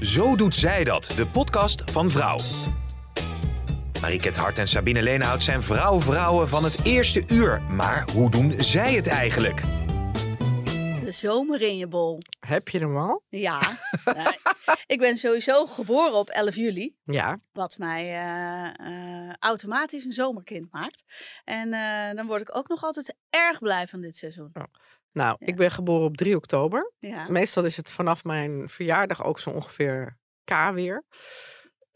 Zo doet zij dat, de podcast van Vrouw. Mariekette Hart en Sabine Leenhout zijn vrouwen van het eerste uur. Maar hoe doen zij het eigenlijk? De zomer in je bol. Heb je hem al? Ja. Nou, ik ben sowieso geboren op 11 juli. Ja. Wat mij automatisch een zomerkind maakt. En dan word ik ook nog altijd erg blij van dit seizoen. Oh. Nou, ja. Ik ben geboren op 3 oktober. Ja. Meestal is het vanaf mijn verjaardag ook zo ongeveer K-weer.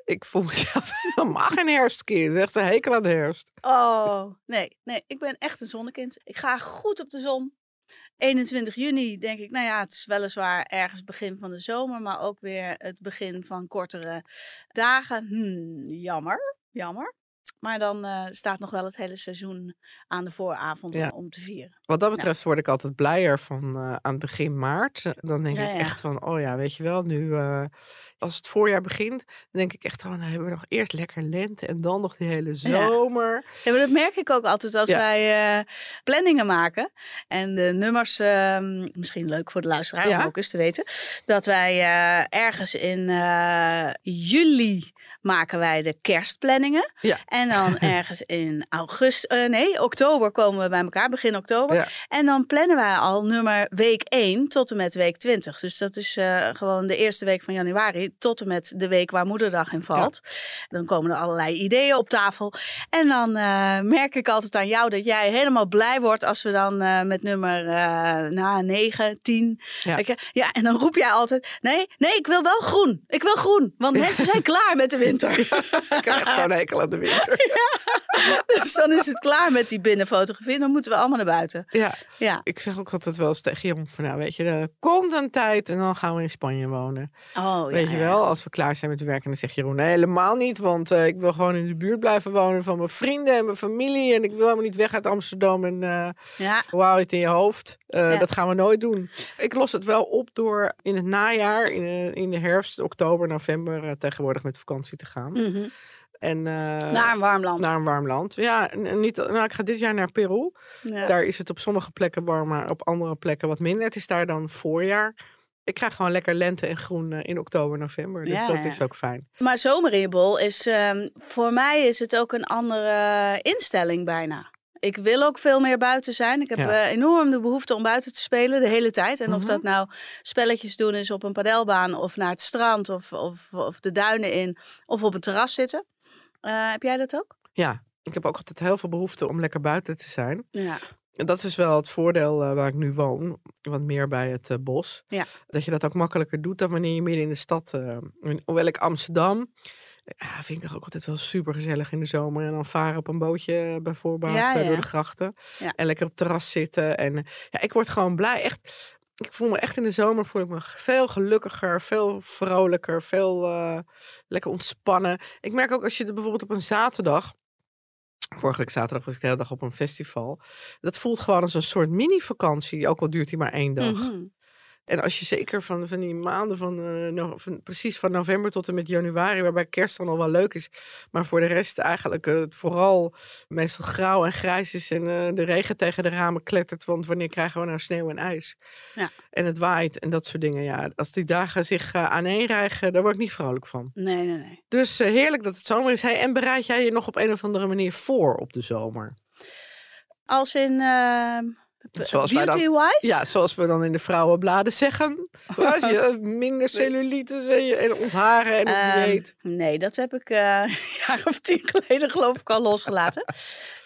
Ik voel mezelf helemaal geen herfstkind. Echt een hekel aan de herfst. Oh, nee. Ik ben echt een zonnekind. Ik ga goed op de zon. 21 juni denk ik, nou ja, het is weliswaar ergens begin van de zomer, maar ook weer het begin van kortere dagen. Jammer. Maar dan staat nog wel het hele seizoen aan de vooravond om te vieren. Wat dat betreft word ik altijd blijer van aan begin maart. Dan denk ik echt van, oh ja, weet je wel, nu als het voorjaar begint, dan denk ik echt, oh, dan hebben we nog eerst lekker lente en dan nog die hele zomer. Ja, maar dat merk ik ook altijd als wij planningen maken. En de nummers, misschien leuk voor de luisteraar om ook eens te weten, dat wij ergens in juli maken wij de kerstplanningen. Ja. En dan ergens in oktober komen we bij elkaar, begin oktober. Ja. En dan plannen wij al nummer week 1 tot en met week 20. Dus dat is gewoon de eerste week van januari tot en met de week waar Moederdag in valt. Ja. Dan komen er allerlei ideeën op tafel. En dan merk ik altijd aan jou dat jij helemaal blij wordt als we dan met nummer 9, 10. Ja. Ja, en dan roep jij altijd, nee, ik wil wel groen. Ik wil groen, want mensen zijn klaar met de winter. Ja, ik krijg zo'n hekel aan de winter. Ja, dus dan is het klaar met die binnenfotografie. Dan moeten we allemaal naar buiten. Ja. Ik zeg ook altijd wel eens tegen Jong van, nou weet je, er komt een tijd en dan gaan we in Spanje wonen. Oh, weet je wel, als we klaar zijn met werken, dan zegt Jeroen, nee, helemaal niet, want ik wil gewoon in de buurt blijven wonen van mijn vrienden en mijn familie en ik wil helemaal niet weg uit Amsterdam en wauw, het in je hoofd. Dat gaan we nooit doen. Ik los het wel op door in het najaar, in de herfst, oktober, november tegenwoordig met vakantie te gaan. Mm-hmm. En, naar een warm land. Ja, ik ga dit jaar naar Peru. Ja. Daar is het op sommige plekken warm, maar op andere plekken wat minder. Het is daar dan voorjaar. Ik krijg gewoon lekker lente en groen in oktober, november. Dus dat is ook fijn. Maar zomer in je bol is, voor mij is het ook een andere instelling bijna. Ik wil ook veel meer buiten zijn. Ik heb enorm de behoefte om buiten te spelen de hele tijd. En of dat nou spelletjes doen is op een padelbaan of naar het strand of de duinen in of op een terras zitten. Heb jij dat ook? Ja, ik heb ook altijd heel veel behoefte om lekker buiten te zijn. Ja. En dat is wel het voordeel waar ik nu woon, wat meer bij het bos. Ja. Dat je dat ook makkelijker doet dan wanneer je midden in de stad... hoewel ik Amsterdam... Ja, vind ik dat ook altijd wel super gezellig in de zomer. En dan varen op een bootje bijvoorbeeld door de grachten. Ja. En lekker op het terras zitten. En ik word gewoon blij. Echt, ik voel me echt in de zomer veel gelukkiger, veel vrolijker, veel lekker ontspannen. Ik merk ook als je het bijvoorbeeld op een zaterdag... Vorige zaterdag was ik de hele dag op een festival. Dat voelt gewoon als een soort mini-vakantie. Ook al duurt die maar 1 dag. Mm-hmm. En als je zeker van die maanden precies van november tot en met januari, waarbij kerst dan al wel leuk is, maar voor de rest eigenlijk vooral meestal grauw en grijs is en de regen tegen de ramen klettert, want wanneer krijgen we nou sneeuw en ijs? Ja. En het waait en dat soort dingen. Ja, als die dagen zich aaneenrijgen, daar word ik niet vrolijk van. Nee. Dus heerlijk dat het zomer is. Hey, en bereid jij je nog op een of andere manier voor op de zomer? Als in... Beauty-wise? Ja, zoals we dan in de vrouwenbladen zeggen. Minder cellulitis en ontharen en het dieet. Nee, dat heb ik een jaar of 10 geleden geloof ik al losgelaten.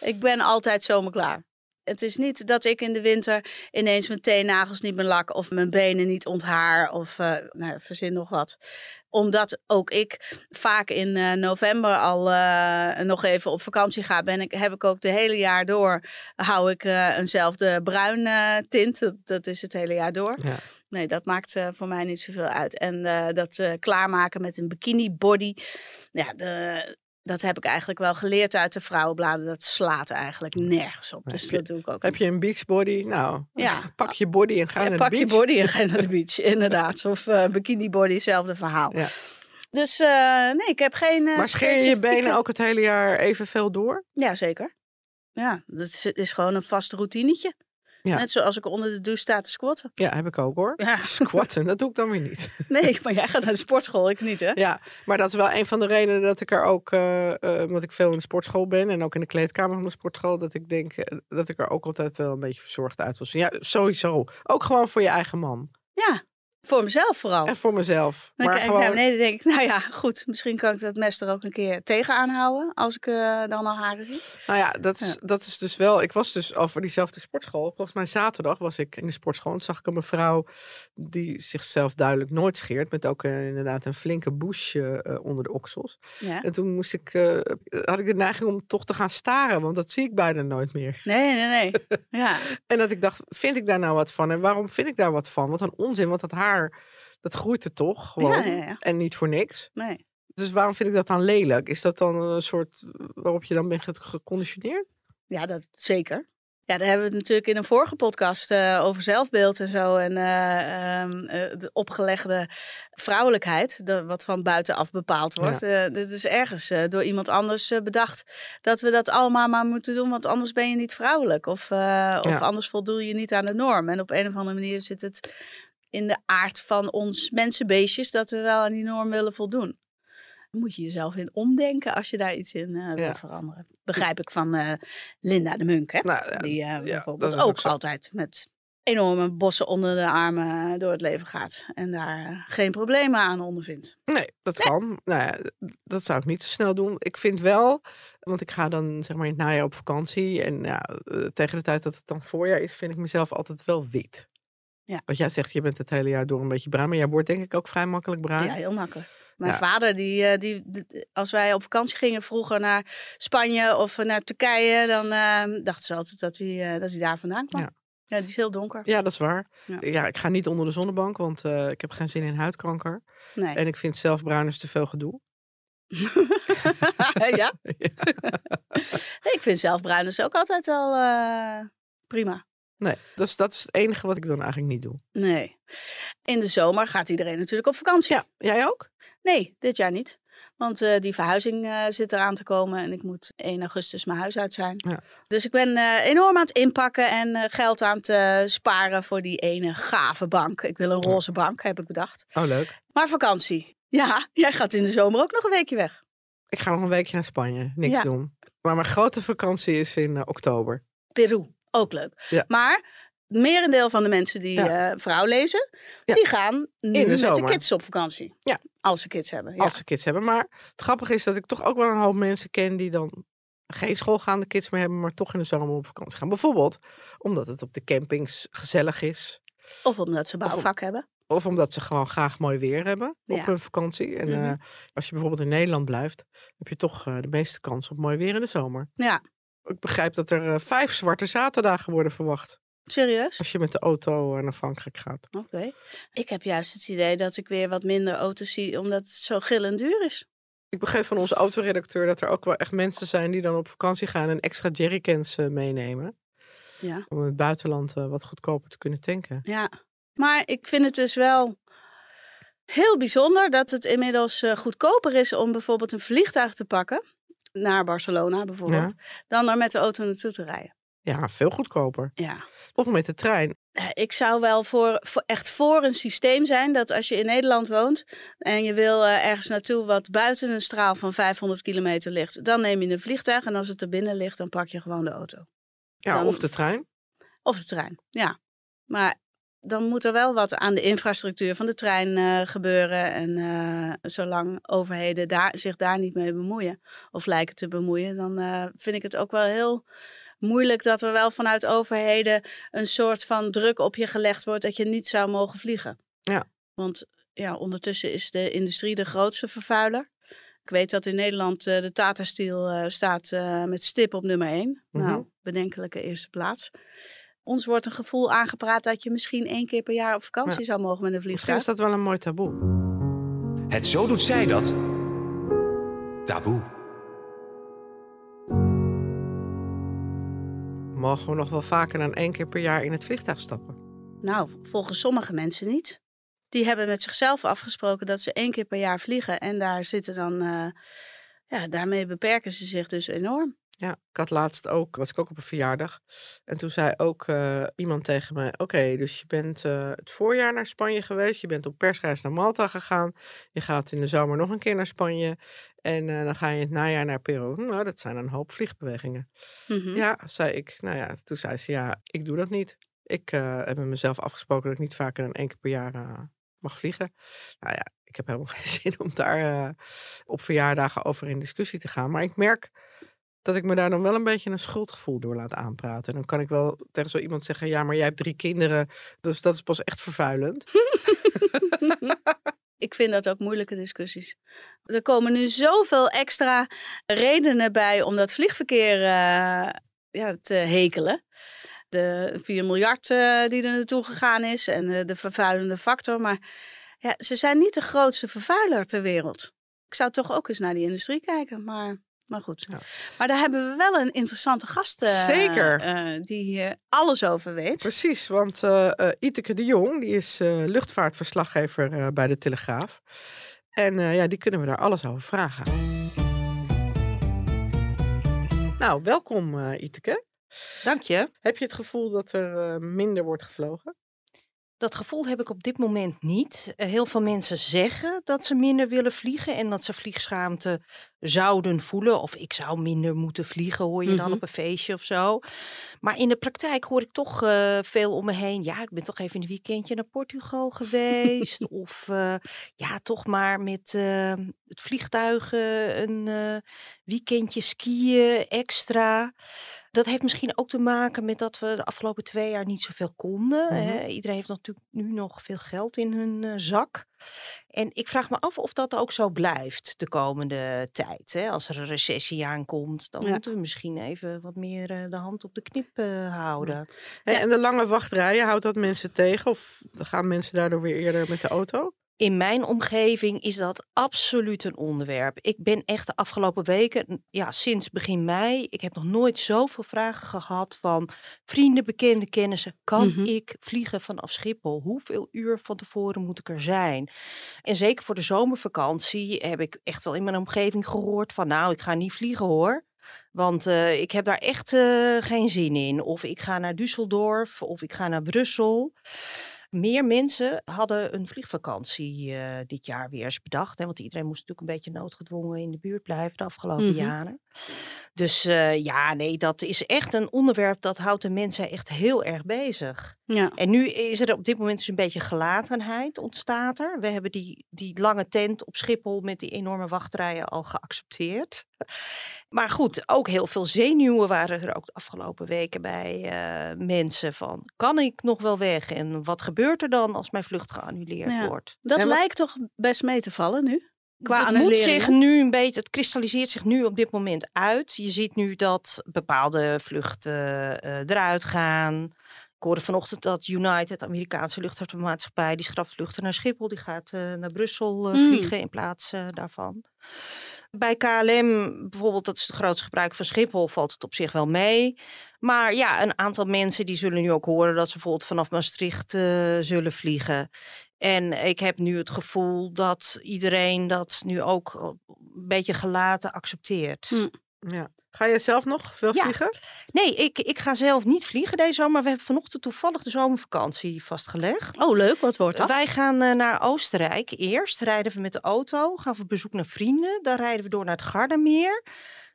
Ik ben altijd zomerklaar. Het is niet dat ik in de winter ineens mijn teennagels niet meer lak of mijn benen niet onthaar of verzin nog wat. Omdat ook ik vaak in november al nog even op vakantie ga, heb ik ook de hele jaar door, hou ik eenzelfde bruin tint. Dat is het hele jaar door. Ja. Nee, dat maakt voor mij niet zoveel uit. En dat klaarmaken met een bikini body. Ja, dat heb ik eigenlijk wel geleerd uit de vrouwenbladen. Dat slaat eigenlijk nergens op. Dus dat doe ik ook. Heb je een beachbody? Nou, ja. Pak je body en ga naar de beach. Pak je body en ga naar de beach, inderdaad. Of bikini body, hetzelfde verhaal. Ja. Dus nee, ik heb geen... maar scheer je benen ook het hele jaar evenveel door? Ja, zeker. Ja, dat is gewoon een vast routinetje. Ja. Net zoals ik onder de douche sta te squatten. Ja, heb ik ook hoor. Ja. Squatten, dat doe ik dan weer niet. Nee, maar jij gaat naar de sportschool, ik niet hè? Ja, maar dat is wel een van de redenen dat ik er ook... omdat ik veel in de sportschool ben en ook in de kleedkamer van de sportschool... dat ik denk dat ik er ook altijd wel een beetje verzorgd uit wil zien. Ja, sowieso. Ook gewoon voor je eigen man. Ja. Voor mezelf vooral. En voor mezelf. Dan maar kijk, gewoon... nee, dan denk ik, nou ja, goed. Misschien kan ik dat mes er ook een keer tegenaan houden. Als ik dan al haren zie. Nou ja, dat is dus wel... Ik was dus over diezelfde sportschool. Volgens mij zaterdag was ik in de sportschool. En zag ik een mevrouw die zichzelf duidelijk nooit scheert. Met ook inderdaad een flinke boesje onder de oksels. Ja. En toen moest ik, had ik de neiging om toch te gaan staren. Want dat zie ik bijna nooit meer. Nee. Ja. En dat ik dacht, vind ik daar nou wat van? En waarom vind ik daar wat van? Wat een onzin, want dat haar... dat groeit er toch gewoon. Ja. En niet voor niks. Nee. Dus waarom vind ik dat dan lelijk? Is dat dan een soort waarop je dan bent geconditioneerd? Ja, dat zeker. Ja, daar hebben we het natuurlijk in een vorige podcast over zelfbeeld en zo. En de opgelegde vrouwelijkheid, wat van buitenaf bepaald wordt. Ja. Dit is ergens door iemand anders bedacht dat we dat allemaal maar moeten doen. Want anders ben je niet vrouwelijk. Of anders voldoe je niet aan de norm. En op een of andere manier zit het... in de aard van ons mensenbeestjes... dat we wel aan die norm willen voldoen. Dan moet je jezelf in omdenken... als je daar iets in wil veranderen. Begrijp ik van Linda de Munk. Hè? Nou, ja, die bijvoorbeeld ook altijd met enorme bossen onder de armen... door het leven gaat. En daar geen problemen aan ondervindt. Nee, dat kan. Nou ja, dat zou ik niet zo snel doen. Ik vind wel... want ik ga dan zeg maar in het najaar op vakantie... en tegen de tijd dat het dan voorjaar is... vind ik mezelf altijd wel wit. Ja. Want jij zegt, je bent het hele jaar door een beetje bruin. Maar jij wordt denk ik ook vrij makkelijk bruin. Ja, heel makkelijk. Mijn vader, die, als wij op vakantie gingen vroeger naar Spanje of naar Turkije... dan dachten ze altijd dat hij daar vandaan kwam. Ja. Ja, die is heel donker. Ja, dat is waar. Ja, ik ga niet onder de zonnebank, want ik heb geen zin in huidkanker. Nee. En ik vind zelf bruin is te veel gedoe. Ja? Nee, ik vind zelf bruin is ook altijd wel prima. Nee, dus dat is het enige wat ik dan eigenlijk niet doe. Nee. In de zomer gaat iedereen natuurlijk op vakantie. Ja, jij ook? Nee, dit jaar niet. Want die verhuizing zit eraan te komen en ik moet 1 augustus mijn huis uit zijn. Ja. Dus ik ben enorm aan het inpakken en geld aan het sparen voor die ene gave bank. Ik wil een roze bank, heb ik bedacht. Oh, leuk. Maar vakantie. Ja, jij gaat in de zomer ook nog een weekje weg. Ik ga nog een weekje naar Spanje. Niks doen. Maar mijn grote vakantie is in oktober. Peru. Ook leuk. Ja. Maar het merendeel van de mensen die vrouw lezen... die gaan nu met de kids op vakantie. Ja. Als ze kids hebben. Ja. Als ze kids hebben. Maar het grappige is dat ik toch ook wel een hoop mensen ken... die dan geen schoolgaande kids meer hebben... maar toch in de zomer op vakantie gaan. Bijvoorbeeld omdat het op de campings gezellig is. Of omdat ze bouwvak hebben. Of omdat ze gewoon graag mooi weer hebben op hun vakantie. En als je bijvoorbeeld in Nederland blijft... heb je toch de meeste kans op mooi weer in de zomer. Ja. Ik begrijp dat er 5 zwarte zaterdagen worden verwacht. Serieus? Als je met de auto naar Frankrijk gaat. Oké. Ik heb juist het idee dat ik weer wat minder auto's zie... omdat het zo gillend duur is. Ik begreep van onze autoredacteur dat er ook wel echt mensen zijn... die dan op vakantie gaan en extra jerrycans meenemen. Ja. Om in het buitenland wat goedkoper te kunnen tanken. Ja, maar ik vind het dus wel... heel bijzonder dat het inmiddels goedkoper is... om bijvoorbeeld een vliegtuig te pakken... naar Barcelona bijvoorbeeld, dan er met de auto naartoe te rijden. Ja, veel goedkoper. Ja. Of met de trein. Ik zou wel voor een systeem zijn dat als je in Nederland woont... en je wil ergens naartoe wat buiten een straal van 500 kilometer ligt... dan neem je een vliegtuig en als het er binnen ligt, dan pak je gewoon de auto. Ja, dan, of de trein. Of de trein, ja. Maar... dan moet er wel wat aan de infrastructuur van de trein gebeuren. En zolang overheden zich daar niet mee bemoeien of lijken te bemoeien... dan vind ik het ook wel heel moeilijk dat er wel vanuit overheden... een soort van druk op je gelegd wordt dat je niet zou mogen vliegen. Ja. Want ja, ondertussen is de industrie de grootste vervuiler. Ik weet dat in Nederland de Tata Steel staat met stip op nummer 1. Mm-hmm. Nou, bedenkelijke eerste plaats. Ons wordt een gevoel aangepraat dat je misschien 1 keer per jaar op vakantie zou mogen met een vliegtuig. Misschien is dat wel een mooi taboe. Het zo doet zij dat. Taboe. Mogen we nog wel vaker dan 1 keer per jaar in het vliegtuig stappen? Nou, volgens sommige mensen niet. Die hebben met zichzelf afgesproken dat ze 1 keer per jaar vliegen. En daar zitten dan... daarmee beperken ze zich dus enorm. Ja, ik had laatst ook, was ik ook op een verjaardag. En toen zei ook iemand tegen mij... Oké, dus je bent het voorjaar naar Spanje geweest. Je bent op persreis naar Malta gegaan. Je gaat in de zomer nog een keer naar Spanje. En dan ga je in het najaar naar Peru. Nou, dat zijn een hoop vliegbewegingen. Mm-hmm. Ja, zei ik. Nou ja, toen zei ze, ja, ik doe dat niet. Ik heb met mezelf afgesproken dat ik niet vaker dan 1 keer per jaar mag vliegen. Nou ja, ik heb helemaal geen zin om daar op verjaardagen over in discussie te gaan. Maar ik merk dat ik me daar dan wel een beetje een schuldgevoel door laat aanpraten. En dan kan ik wel tegen zo iemand zeggen, ja, maar jij hebt 3 kinderen. Dus dat is pas echt vervuilend. Ik vind dat ook moeilijke discussies. Er komen nu zoveel extra redenen bij om dat vliegverkeer te hekelen. De 4 miljard die er naartoe gegaan is en de vervuilende factor. Maar ja, ze zijn niet de grootste vervuiler ter wereld. Ik zou toch ook eens naar die industrie kijken, maar goed. Ja. Maar daar hebben we wel een interessante gast. Zeker. Die hier alles over weet. Precies, want Iteke de Jong, die is luchtvaartverslaggever bij de Telegraaf. En die kunnen we daar alles over vragen. Nou, welkom Iteke. Dank je. Heb je het gevoel dat er minder wordt gevlogen? Dat gevoel heb ik op dit moment niet. Heel veel mensen zeggen dat ze minder willen vliegen en dat ze vliegschaamte zouden voelen. Of ik zou minder moeten vliegen, hoor je dan op een feestje of zo. Maar in de praktijk hoor ik toch veel om me heen. Ja, ik ben toch even een weekendje naar Portugal geweest. Of toch maar met het vliegtuig een weekendje skiën extra. Dat heeft misschien ook te maken met dat we de afgelopen 2 jaar niet zoveel konden. Hè? Iedereen heeft natuurlijk nu nog veel geld in hun zak. En ik vraag me af of dat ook zo blijft de komende tijd. Hè? Als er een recessie aankomt, dan moeten we misschien even wat meer de hand op de knip houden. Ja. En de lange wachtrijen, houdt dat mensen tegen? Of gaan mensen daardoor weer eerder met de auto? In mijn omgeving is dat absoluut een onderwerp. Ik ben echt de afgelopen weken, sinds begin mei... ik heb nog nooit zoveel vragen gehad van vrienden, bekenden, kennissen. Kan ik vliegen vanaf Schiphol? Hoeveel uur van tevoren moet ik er zijn? En zeker voor de zomervakantie heb ik echt wel in mijn omgeving gehoord van... nou, ik ga niet vliegen hoor. Want ik heb daar echt geen zin in. Of ik ga naar Düsseldorf of ik ga naar Brussel... Meer mensen hadden een vliegvakantie dit jaar weer eens bedacht. Hè? Want iedereen moest natuurlijk een beetje noodgedwongen in de buurt blijven de afgelopen jaren. Dus dat is echt een onderwerp dat houdt de mensen echt heel erg bezig. Ja. En nu is er op dit moment dus een beetje gelatenheid ontstaat er. We hebben die lange tent op Schiphol met die enorme wachtrijen al geaccepteerd. Maar goed, ook heel veel zenuwen waren er ook de afgelopen weken bij mensen van... kan ik nog wel weg en wat gebeurt er dan als mijn vlucht geannuleerd wordt? Dat lijkt toch best mee te vallen nu? Het kristalliseert zich nu op dit moment uit. Je ziet nu dat bepaalde vluchten eruit gaan. Ik hoorde vanochtend dat United, de Amerikaanse luchtvaartmaatschappij... die schrapt vluchten naar Schiphol, die gaat naar Brussel vliegen in plaats daarvan. Bij KLM bijvoorbeeld, dat is het grootste gebruik van Schiphol, valt het op zich wel mee. Maar een aantal mensen die zullen nu ook horen dat ze bijvoorbeeld vanaf Maastricht zullen vliegen. En ik heb nu het gevoel dat iedereen dat nu ook een beetje gelaten accepteert. Ja. Ga jij zelf nog veel vliegen? Nee, ik ga zelf niet vliegen deze zomer. We hebben vanochtend toevallig de zomervakantie vastgelegd. Oh, leuk. Wat wordt dat? Wij gaan naar Oostenrijk. Eerst rijden we met de auto. Gaan we op bezoek naar vrienden. Dan rijden we door naar het Gardameer.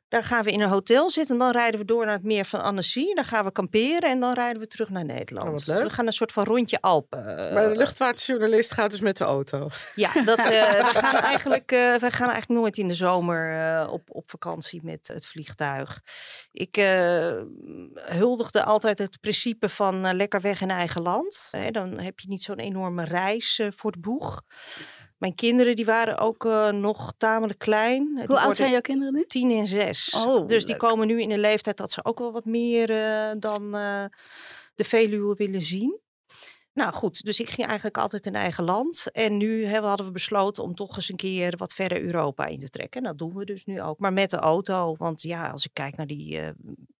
Daar gaan we in een hotel zitten. En dan rijden we door naar het meer van Annecy. Dan gaan we kamperen. En dan rijden we terug naar Nederland. Oh, wat leuk. We gaan een soort van rondje Alpen. Maar de luchtvaartjournalist gaat dus met de auto. Ja, wij gaan eigenlijk nooit in de zomer op vakantie met het vliegtuig. Ik huldigde altijd het principe van lekker weg in eigen land. Dan heb je niet zo'n enorme reis voor de boeg. Mijn kinderen die waren ook nog tamelijk klein. Hoe oud zijn jouw kinderen nu? 10 en 6. Oh, dus leuk. Die komen nu in een leeftijd dat ze ook wel wat meer dan de Veluwe willen zien. Nou goed, dus ik ging eigenlijk altijd in eigen land. En nu hadden we besloten om toch eens een keer wat verder Europa in te trekken. En dat doen we dus nu ook, maar met de auto. Want ja, als ik kijk naar die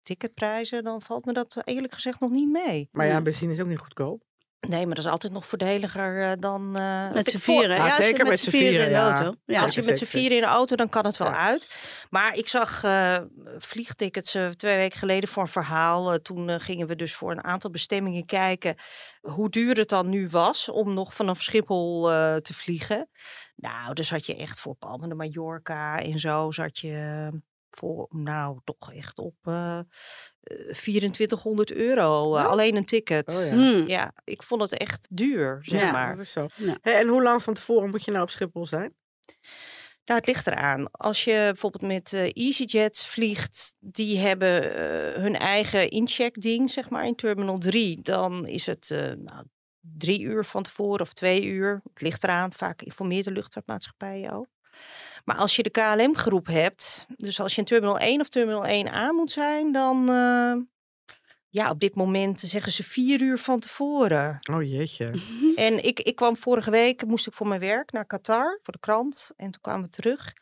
ticketprijzen, dan valt me dat eerlijk gezegd nog niet mee. Maar ja, benzine is ook niet goedkoop. Nee, maar dat is altijd nog voordeliger dan... met z'n vieren. Ja, zeker met z'n vieren in de auto. Ja. Als je met z'n vieren in de auto, dan kan het wel uit. Maar ik zag vliegtickets 2 weken geleden voor een verhaal. Toen gingen we dus voor een aantal bestemmingen kijken hoe duur het dan nu was om nog vanaf Schiphol te vliegen. Nou, dus had je echt voor Palma de Mallorca en zo zat je... voor, nou, toch echt op €2400. Ja? Alleen een ticket. Oh, ja. Ja, ik vond het echt duur, zeg maar. Dat is zo. Ja. Hey, en hoe lang van tevoren moet je nou op Schiphol zijn? Nou, het ligt eraan. Als je bijvoorbeeld met EasyJet vliegt, die hebben hun eigen incheckding, zeg maar, in Terminal 3. Dan is het 3 uur van tevoren of 2 uur. Het ligt eraan. Vaak informeert de luchtvaartmaatschappijen ook. Maar als je de KLM-groep hebt, dus als je in Terminal 1 of Terminal 1A moet zijn, dan op dit moment zeggen ze 4 uur van tevoren. Oh jeetje. En ik kwam vorige week, moest ik voor mijn werk naar Qatar, voor de krant. En toen kwamen we terug.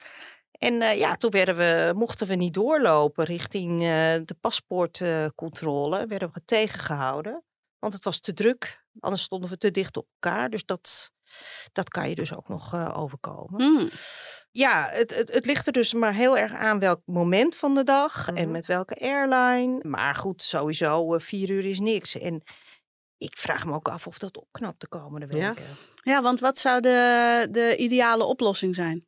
En toen mochten we niet doorlopen richting de paspoortcontrole. Werden we tegengehouden, want het was te druk. Anders stonden we te dicht op elkaar, dus dat kan je dus ook nog overkomen. Ja, het ligt er dus maar heel erg aan welk moment van de dag en met welke airline. Maar goed, sowieso 4 uur is niks. En ik vraag me ook af of dat opknapt de komende weken. Ja, want wat zou de ideale oplossing zijn?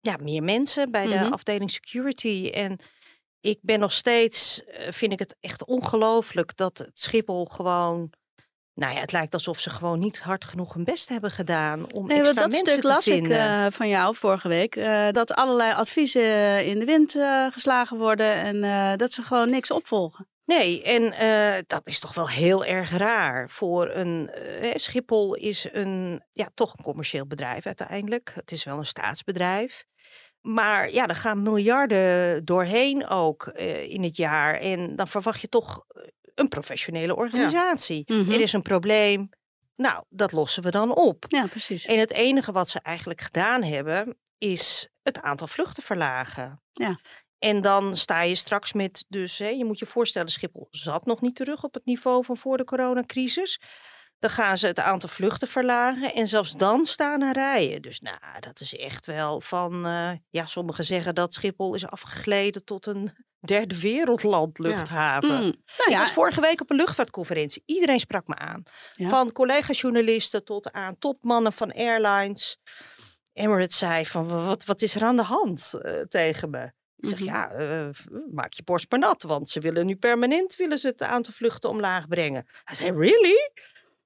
Ja, meer mensen bij de afdeling security. En ik ben nog steeds, vind ik het echt ongelooflijk dat het Schiphol gewoon... Nou ja, het lijkt alsof ze gewoon niet hard genoeg hun best hebben gedaan om extra mensen te vinden. Dat stuk las ik van jou vorige week. Dat allerlei adviezen in de wind geslagen worden en dat ze gewoon niks opvolgen. Nee, en dat is toch wel heel erg raar voor een... Schiphol is toch een commercieel bedrijf uiteindelijk. Het is wel een staatsbedrijf. Maar ja, er gaan miljarden doorheen ook in het jaar. En dan verwacht je toch... een professionele organisatie. Ja. Er is een probleem. Nou, dat lossen we dan op. Ja, precies. En het enige wat ze eigenlijk gedaan hebben, is het aantal vluchten verlagen. Ja. En dan sta je straks met, je moet je voorstellen, Schiphol zat nog niet terug op het niveau van voor de coronacrisis. Dan gaan ze het aantal vluchten verlagen en zelfs dan staan er rijen. Dus nou, dat is echt wel van, sommigen zeggen dat Schiphol is afgegleden tot een... derde wereldland luchthaven. Ja. Ik was vorige week op een luchtvaartconferentie. Iedereen sprak me aan. Ja. Van collega-journalisten tot aan topmannen van airlines. Emirates zei van, wat is er aan de hand tegen me? Ik zeg, maak je borst maar nat. Want ze willen nu permanent het aantal vluchten omlaag brengen. Hij zei, really?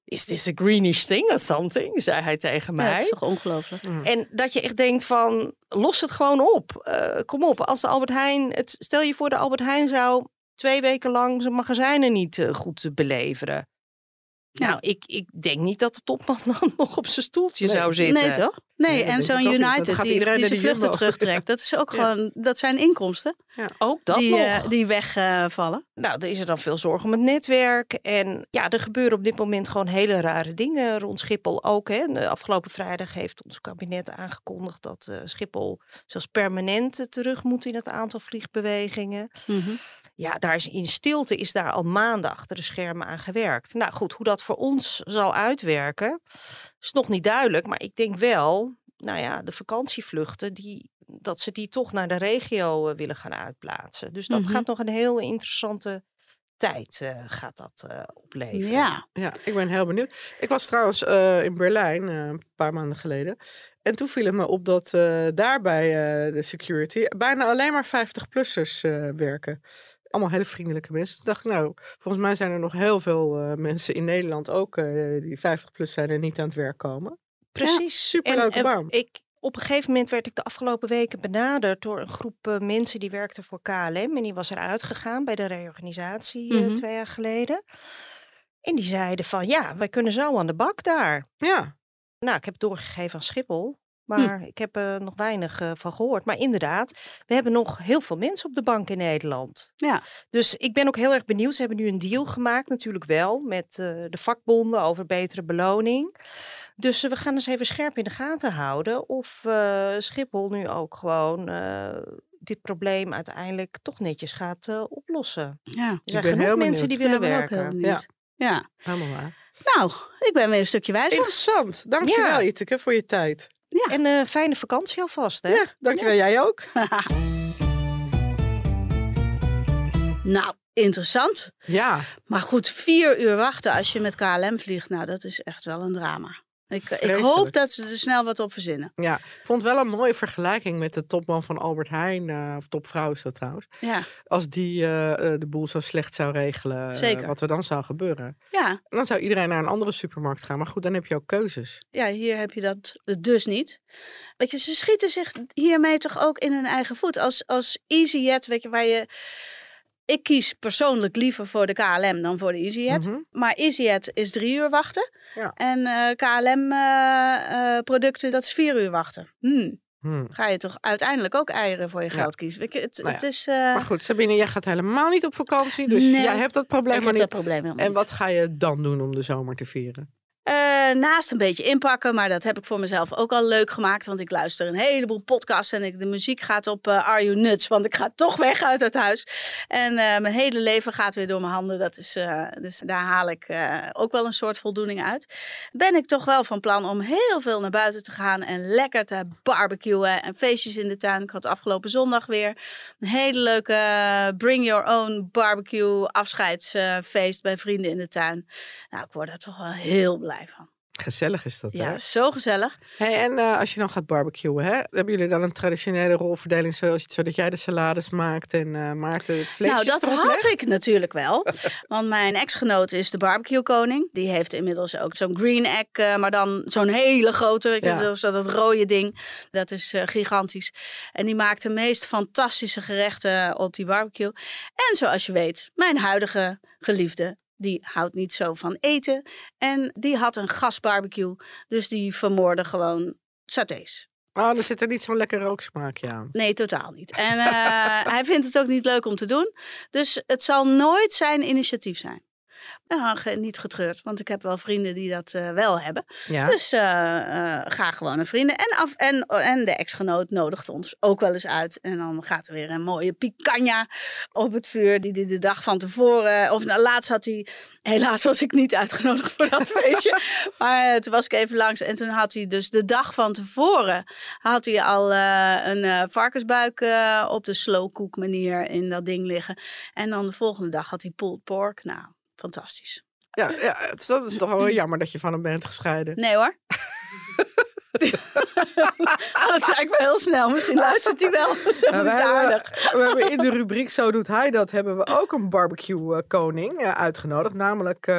Is this a greenish thing or something? Zei hij tegen mij. Dat is toch ongelooflijk. En dat je echt denkt van, los het gewoon op. Kom op, als de Albert Heijn... Stel je voor, de Albert Heijn zou 2 weken lang zijn magazijnen niet goed beleveren. Ja. Nou, ik denk niet dat de topman dan nog op zijn stoeltje zou zitten. Nee, toch? Nee, en zo'n United die zijn vluchten terugtrekt. Dat is ook gewoon, dat zijn inkomsten. Ja. Ook dat die wegvallen. Er is er dan veel zorg om het netwerk. En ja, er gebeuren op dit moment gewoon hele rare dingen rond Schiphol ook. Hè. Afgelopen vrijdag heeft ons kabinet aangekondigd dat Schiphol zelfs permanent terug moet in het aantal vliegbewegingen. Ja, daar is in stilte al maanden achter de schermen aan gewerkt. Nou goed, hoe dat voor ons zal uitwerken is nog niet duidelijk. Maar ik denk wel, de vakantievluchten, dat ze die toch naar de regio willen gaan uitplaatsen. Dus dat gaat nog een heel interessante tijd opleveren. Ja, ik ben heel benieuwd. Ik was trouwens in Berlijn een paar maanden geleden. En toen viel het me op dat daar bij de security bijna alleen maar 50-plussers werken. Allemaal hele vriendelijke mensen. Toen dacht ik, volgens mij zijn er nog heel veel mensen in Nederland ook die 50 plus zijn en niet aan het werk komen. Precies. Ja, superleuke baan. Op een gegeven moment werd ik de afgelopen weken benaderd door een groep mensen die werkten voor KLM. En die was eruit gegaan bij de reorganisatie 2 jaar geleden. En die zeiden van, wij kunnen zo aan de bak daar. Ja. Nou, ik heb doorgegeven aan Schiphol. Maar ik heb er nog weinig van gehoord. Maar inderdaad, we hebben nog heel veel mensen op de bank in Nederland. Ja. Dus ik ben ook heel erg benieuwd. Ze hebben nu een deal gemaakt, natuurlijk wel, met de vakbonden over betere beloning. Dus we gaan eens even scherp in de gaten houden of Schiphol nu ook gewoon dit probleem uiteindelijk toch netjes gaat oplossen. Ja, er zijn genoeg mensen die willen werken. Ja, helemaal waar. Nou, ik ben weer een stukje wijzer. Interessant. Dankjewel, Iteke, voor je tijd. Ja. En fijne vakantie alvast, hè? Ja, dankjewel. Ja. Jij ook. Nou, interessant. Ja. Maar goed, 4 uur wachten als je met KLM vliegt. Nou, dat is echt wel een drama. Ik hoop dat ze er snel wat op verzinnen. Ja, ik vond wel een mooie vergelijking met de topman van Albert Heijn. Of topvrouw is dat trouwens. Ja. Als die de boel zo slecht zou regelen. Zeker. Wat er dan zou gebeuren. Ja. Dan zou iedereen naar een andere supermarkt gaan. Maar goed, dan heb je ook keuzes. Ja, hier heb je dat dus niet. Weet je, ze schieten zich hiermee toch ook in hun eigen voet. Als EasyJet, weet je, waar je... Ik kies persoonlijk liever voor de KLM dan voor de EasyJet. Mm-hmm. Maar EasyJet is 3 uur wachten. Ja. En KLM-producten, dat is 4 uur wachten. Ga je toch uiteindelijk ook eieren voor je geld kiezen. Het is, Maar goed, Sabine, jij gaat helemaal niet op vakantie. Dus jij hebt dat probleem maar niet. En wat ga je dan doen om de zomer te vieren? Naast een beetje inpakken, maar dat heb ik voor mezelf ook al leuk gemaakt. Want ik luister een heleboel podcasts en de muziek gaat op Are You Nuts? Want ik ga toch weg uit het huis. En mijn hele leven gaat weer door mijn handen. Dat is, dus daar haal ik ook wel een soort voldoening uit. Ben ik toch wel van plan om heel veel naar buiten te gaan en lekker te barbecuen en feestjes in de tuin. Ik had afgelopen zondag weer een hele leuke Bring Your Own Barbecue afscheidsfeest bij vrienden in de tuin. Nou, ik word daar toch wel heel blij van. Gezellig is dat, hè? Ja, zo gezellig. Hey, en als je dan gaat barbecuen, hè, hebben jullie dan een traditionele rolverdeling, zodat jij de salades maakt en Maarten het vleesje erop legt? Nou, dat had ik natuurlijk wel. Want mijn ex-genoot is de barbecuekoning. Die heeft inmiddels ook zo'n green egg, maar dan zo'n hele grote, dat rode ding. Dat is gigantisch. En die maakt de meest fantastische gerechten op die barbecue. En zoals je weet, mijn huidige geliefde, die houdt niet zo van eten. En die had een gasbarbecue. Dus die vermoorde gewoon satés. Oh, er zit er niet zo'n lekker rooksmaakje aan. Nee, totaal niet. En hij vindt het ook niet leuk om te doen. Dus het zal nooit zijn initiatief zijn. Niet getreurd, want ik heb wel vrienden die dat wel hebben. Ja. Dus ga gewoon naar vrienden. En de ex-genoot nodigt ons ook wel eens uit. En dan gaat er weer een mooie picanha op het vuur. Die de dag van tevoren... Of nou, laatst had hij... Helaas was ik niet uitgenodigd voor dat feestje. Maar toen was ik even langs. En toen had hij dus de dag van tevoren... Had hij al een varkensbuik op de slowcook manier in dat ding liggen. En dan de volgende dag had hij pulled pork. Nou... Fantastisch. Ja, dat is toch wel jammer dat je van hem bent gescheiden. Nee hoor. Dat zei ik wel heel snel. Misschien luistert hij wel. We hebben in de rubriek Zo Doet Hij Dat... hebben we ook een barbecue-koning uitgenodigd. Namelijk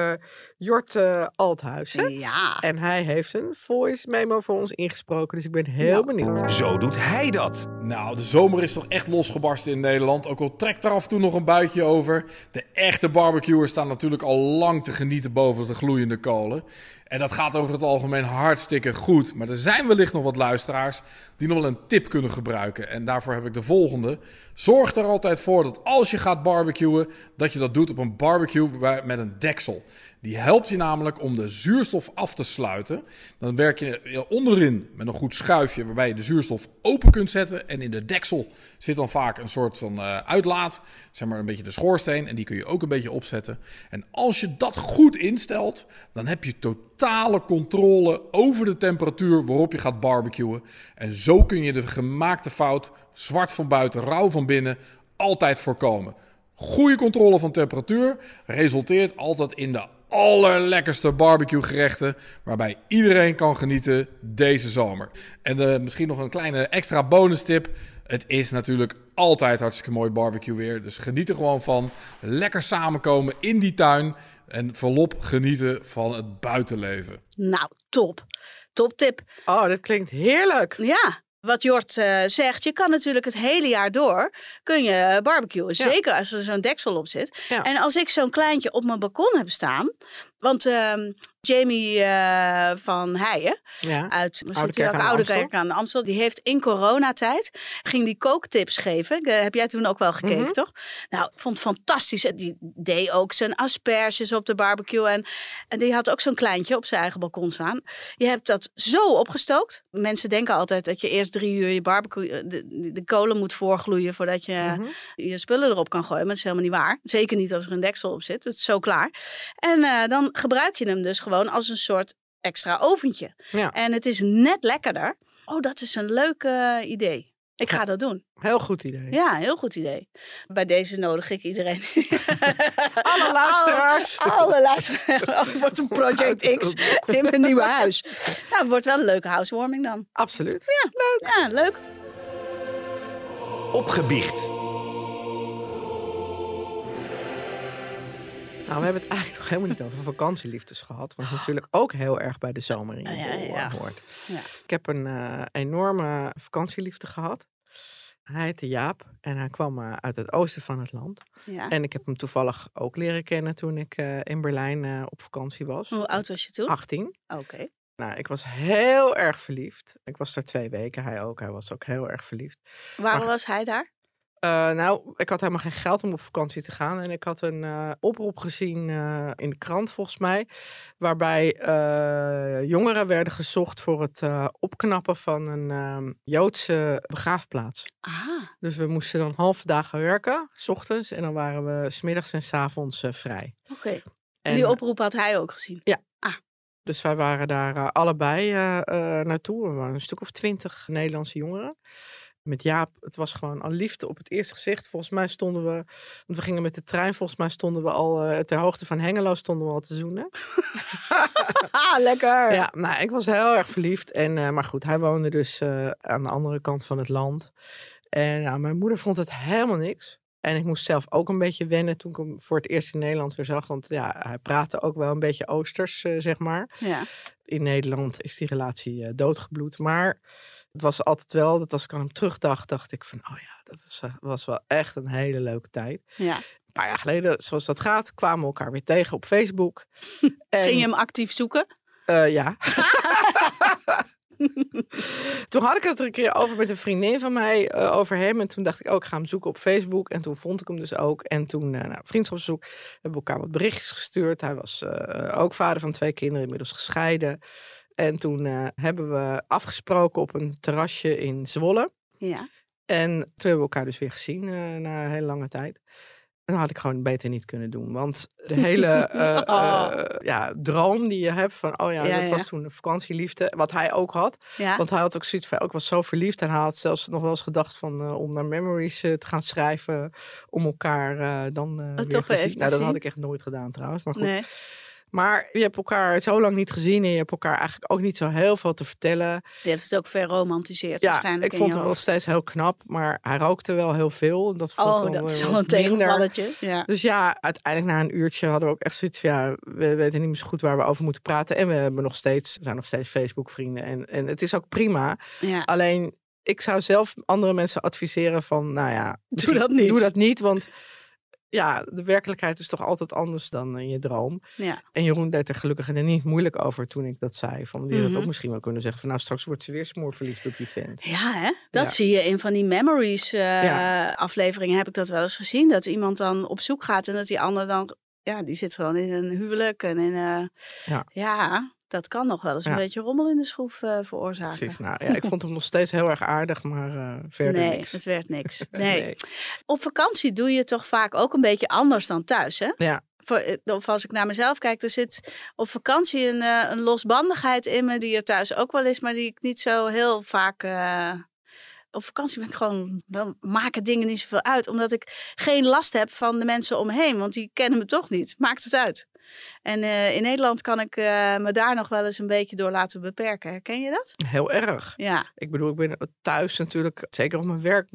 Jort Althuizen. Ja. En hij heeft een voice memo voor ons ingesproken. Dus ik ben heel benieuwd. Zo doet hij dat. Nou, de zomer is toch echt losgebarsten in Nederland. Ook al trekt er af en toe nog een buitje over. De echte barbecuers staan natuurlijk al lang te genieten boven de gloeiende kolen. En dat gaat over het algemeen hartstikke goed. Maar er zijn wellicht nog wat luisteraars die nog wel een tip kunnen gebruiken. En daarvoor heb ik de volgende. Zorg er altijd voor dat als je gaat barbecuen, dat je dat doet op een barbecue met een deksel. Die helpt je namelijk om de zuurstof af te sluiten. Dan werk je onderin met een goed schuifje waarbij je de zuurstof open kunt zetten. En in de deksel zit dan vaak een soort van uitlaat. Zeg maar een beetje de schoorsteen. En die kun je ook een beetje opzetten. En als je dat goed instelt, dan heb je totale controle over de temperatuur waarop je gaat barbecuen. En zo kun je de gemaakte fout, zwart van buiten, rauw van binnen, altijd voorkomen. Goede controle van temperatuur resulteert altijd in de allerlekkerste barbecuegerechten waarbij iedereen kan genieten deze zomer. En misschien nog een kleine extra bonus tip. Het is natuurlijk altijd hartstikke mooi barbecue weer. Dus geniet er gewoon van. Lekker samenkomen in die tuin en volop genieten van het buitenleven. Nou, top. Top tip. Oh, dat klinkt heerlijk. Ja. Wat Jort zegt, je kan natuurlijk het hele jaar door kun je barbecuen. Zeker als er zo'n deksel op zit. Ja. En als ik zo'n kleintje op mijn balkon heb staan... Want Jamie van Heijen uit Oudekerk aan de Amstel. Die heeft in coronatijd, ging die kooktips geven. Heb jij toen ook wel gekeken, toch? Nou, ik vond het fantastisch. Die deed ook zijn asperges op de barbecue. En die had ook zo'n kleintje op zijn eigen balkon staan. Je hebt dat zo opgestookt. Mensen denken altijd dat je eerst 3 uur je barbecue, de kolen moet voorgloeien voordat je je spullen erop kan gooien. Maar dat is helemaal niet waar. Zeker niet als er een deksel op zit. Het is zo klaar. En dan gebruik je hem dus gewoon als een soort extra oventje. Ja. En het is net lekkerder. Oh, dat is een leuk idee. Ik ga dat doen. Heel goed idee. Ja, heel goed idee. Bij deze nodig ik iedereen. Alle luisteraars. Alle luisteraars. Het wordt een Project X in mijn nieuwe huis. Nou, het wordt wel een leuke housewarming dan. Absoluut. Ja, leuk. Ja, leuk. Opgebiecht. Nou, we hebben het eigenlijk nog helemaal niet over vakantieliefdes gehad. Wat natuurlijk ook heel erg bij de zomer in je hoort. Ja. Ik heb een enorme vakantieliefde gehad. Hij heette Jaap en hij kwam uit het oosten van het land. Ja. En ik heb hem toevallig ook leren kennen toen ik in Berlijn op vakantie was. Hoe oud was je toen? 18. Oké. Nou, ik was heel erg verliefd. Ik was daar 2 weken, hij ook. Hij was ook heel erg verliefd. Waarom was hij daar? Nou, ik had helemaal geen geld om op vakantie te gaan. En ik had een oproep gezien in de krant, volgens mij. Waarbij jongeren werden gezocht voor het opknappen van een Joodse begraafplaats. Aha. Dus we moesten dan halve dagen werken, 's ochtends. En dan waren we 's middags en 's avonds vrij. Oké. En die oproep had hij ook gezien? Ja. Ah. Dus wij waren daar allebei naartoe. We waren een stuk of 20 Nederlandse jongeren. Met Jaap, het was gewoon al liefde op het eerste gezicht. Volgens mij stonden we, want we gingen met de trein, volgens mij stonden we al ter hoogte van Hengelo te zoenen. Lekker! Ja, nou, ik was heel erg verliefd. En, maar goed, hij woonde dus aan de andere kant van het land. En nou, mijn moeder vond het helemaal niks. En ik moest zelf ook een beetje wennen toen ik hem voor het eerst in Nederland weer zag. Want ja, hij praatte ook wel een beetje Oosters, zeg maar. Ja. In Nederland is die relatie doodgebloed. Maar het was altijd wel dat als ik aan hem terugdacht, dacht ik van, oh ja, dat was wel echt een hele leuke tijd. Ja. Een paar jaar geleden, zoals dat gaat, kwamen we elkaar weer tegen op Facebook. En, ging je hem actief zoeken? Ja. Toen had ik het er een keer over met een vriendin van mij, over hem. En toen dacht ik, oh, ik ga hem zoeken op Facebook. En toen vond ik hem dus ook. En toen, nou, vriendschapszoek, hebben we elkaar wat berichtjes gestuurd. Hij was ook vader van 2 kinderen, inmiddels gescheiden. En toen hebben we afgesproken op een terrasje in Zwolle. Ja. En toen hebben we elkaar dus weer gezien na een hele lange tijd. En dat had ik gewoon beter niet kunnen doen. Want de hele droom die je hebt van, oh ja, dat was toen een vakantieliefde. Wat hij ook had. Ja. Want hij had ook zoiets van, ik was zo verliefd. En hij had zelfs nog wel eens gedacht van om naar memories te gaan schrijven. Om elkaar weer te zien. Nou, dat had ik echt nooit gedaan trouwens. Maar goed. Nee. Maar je hebt elkaar zo lang niet gezien en je hebt elkaar eigenlijk ook niet zo heel veel te vertellen. Je hebt het ook verromantiseerd waarschijnlijk. Ja, ik vond hem nog steeds heel knap, maar hij rookte wel heel veel. Dat vond ik dat is wel een tegenvalletje. Ja. Dus ja, uiteindelijk na een uurtje hadden we ook echt zoiets van, ja, we weten niet meer zo goed waar we over moeten praten. En we zijn nog steeds Facebook-vrienden en het is ook prima. Ja. Alleen, ik zou zelf andere mensen adviseren van, nou ja, doe dat niet, want ja, de werkelijkheid is toch altijd anders dan in je droom. Ja. En Jeroen deed er gelukkig en er niet moeilijk over toen ik dat zei. Van, die had ook misschien wel kunnen zeggen van, nou, straks wordt ze weer smoorverliefd op die vent. Ja, hè? Dat zie je in van die memories afleveringen. Heb ik dat wel eens gezien. Dat iemand dan op zoek gaat en dat die ander dan, ja, die zit gewoon in een huwelijk. En in dat kan nog wel eens een beetje rommel in de schroef veroorzaken. Precies, nou ja, ik vond hem nog steeds heel erg aardig, maar verder niks. Het werd niks. Nee. Op vakantie doe je toch vaak ook een beetje anders dan thuis, hè? Ja. Of als ik naar mezelf kijk, er zit op vakantie een losbandigheid in me die er thuis ook wel is, maar die ik niet zo heel vaak... Op vakantie ben ik gewoon, dan maken dingen niet zoveel uit, omdat ik geen last heb van de mensen omheen, want die kennen me toch niet. Maakt het uit. En in Nederland kan ik me daar nog wel eens een beetje door laten beperken. Herken je dat? Heel erg. Ja. Ik bedoel, ik ben thuis natuurlijk, zeker op mijn werk,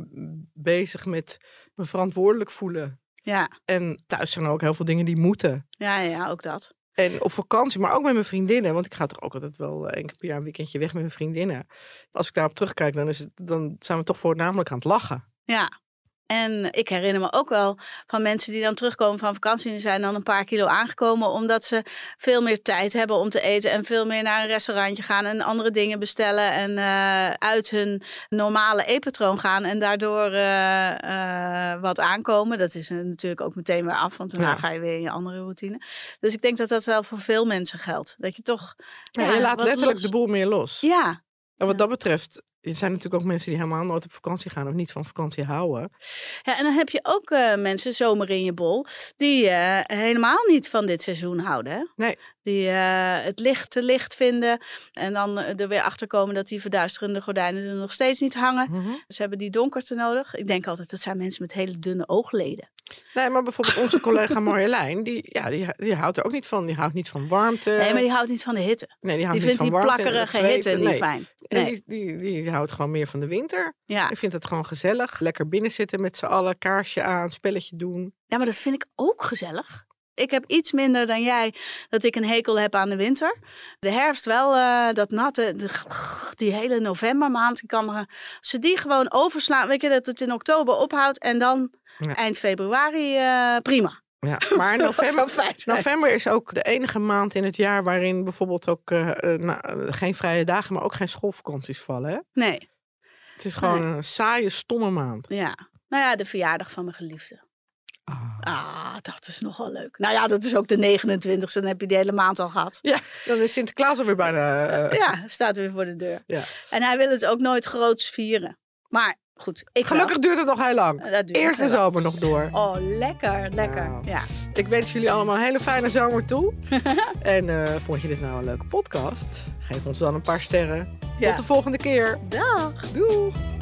bezig met me verantwoordelijk voelen. Ja. En thuis zijn er ook heel veel dingen die moeten. Ja, ook dat. En op vakantie, maar ook met mijn vriendinnen. Want ik ga toch ook altijd wel 1 keer per jaar een weekendje weg met mijn vriendinnen. Als ik daarop terugkijk, dan zijn we toch voornamelijk aan het lachen. Ja. En ik herinner me ook wel van mensen die dan terugkomen van vakantie en zijn dan een paar kilo aangekomen omdat ze veel meer tijd hebben om te eten en veel meer naar een restaurantje gaan en andere dingen bestellen en uit hun normale eetpatroon gaan en daardoor wat aankomen. Dat is natuurlijk ook meteen weer af, want daarna ga je weer in je andere routine. Dus ik denk dat dat wel voor veel mensen geldt. Dat je toch... Ja, je laat letterlijk de boel meer los. Ja. En wat dat betreft... Er zijn natuurlijk ook mensen die helemaal nooit op vakantie gaan of niet van vakantie houden. Ja, en dan heb je ook mensen, zomer in je bol, die helemaal niet van dit seizoen houden. Hè? Nee. Die het licht te licht vinden en dan er weer achter komen dat die verduisterende gordijnen er nog steeds niet hangen. Mm-hmm. Ze hebben die donkerte nodig. Ik denk altijd, dat zijn mensen met hele dunne oogleden. Nee, maar bijvoorbeeld onze collega Marjolein, die houdt er ook niet van. Die houdt niet van warmte. Nee, maar die houdt niet van de hitte. Nee, die houdt niet van warmte. Die vindt die plakkerige hitte niet fijn. Nee. En die houdt gewoon meer van de winter. Ja. Ik vind het gewoon gezellig. Lekker binnen zitten met z'n allen, kaarsje aan, spelletje doen. Ja, maar dat vind ik ook gezellig. Ik heb iets minder dan jij dat ik een hekel heb aan de winter. De herfst wel, dat natte, die hele novembermaand. Als ze die gewoon overslaan, weet je, dat het in oktober ophoudt en dan eind februari prima. Ja, maar november is ook de enige maand in het jaar waarin bijvoorbeeld ook geen vrije dagen, maar ook geen schoolvakanties vallen. Hè? Nee. Het is gewoon een saaie, stomme maand. Ja, nou ja, de verjaardag van mijn geliefde. Ah, dat is nogal leuk. Nou ja, dat is ook de 29e. Dan heb je die hele maand al gehad. Ja, dan is Sinterklaas alweer bijna... Ja, staat weer voor de deur. Ja. En hij wil het ook nooit groots vieren. Maar goed, gelukkig duurt het nog heel lang. Eerst de zomer nog door. Oh, lekker, lekker. Nou, ja. Ik wens jullie allemaal een hele fijne zomer toe. En vond je dit nou een leuke podcast? Geef ons dan een paar sterren. Ja. Tot de volgende keer. Dag. Doei.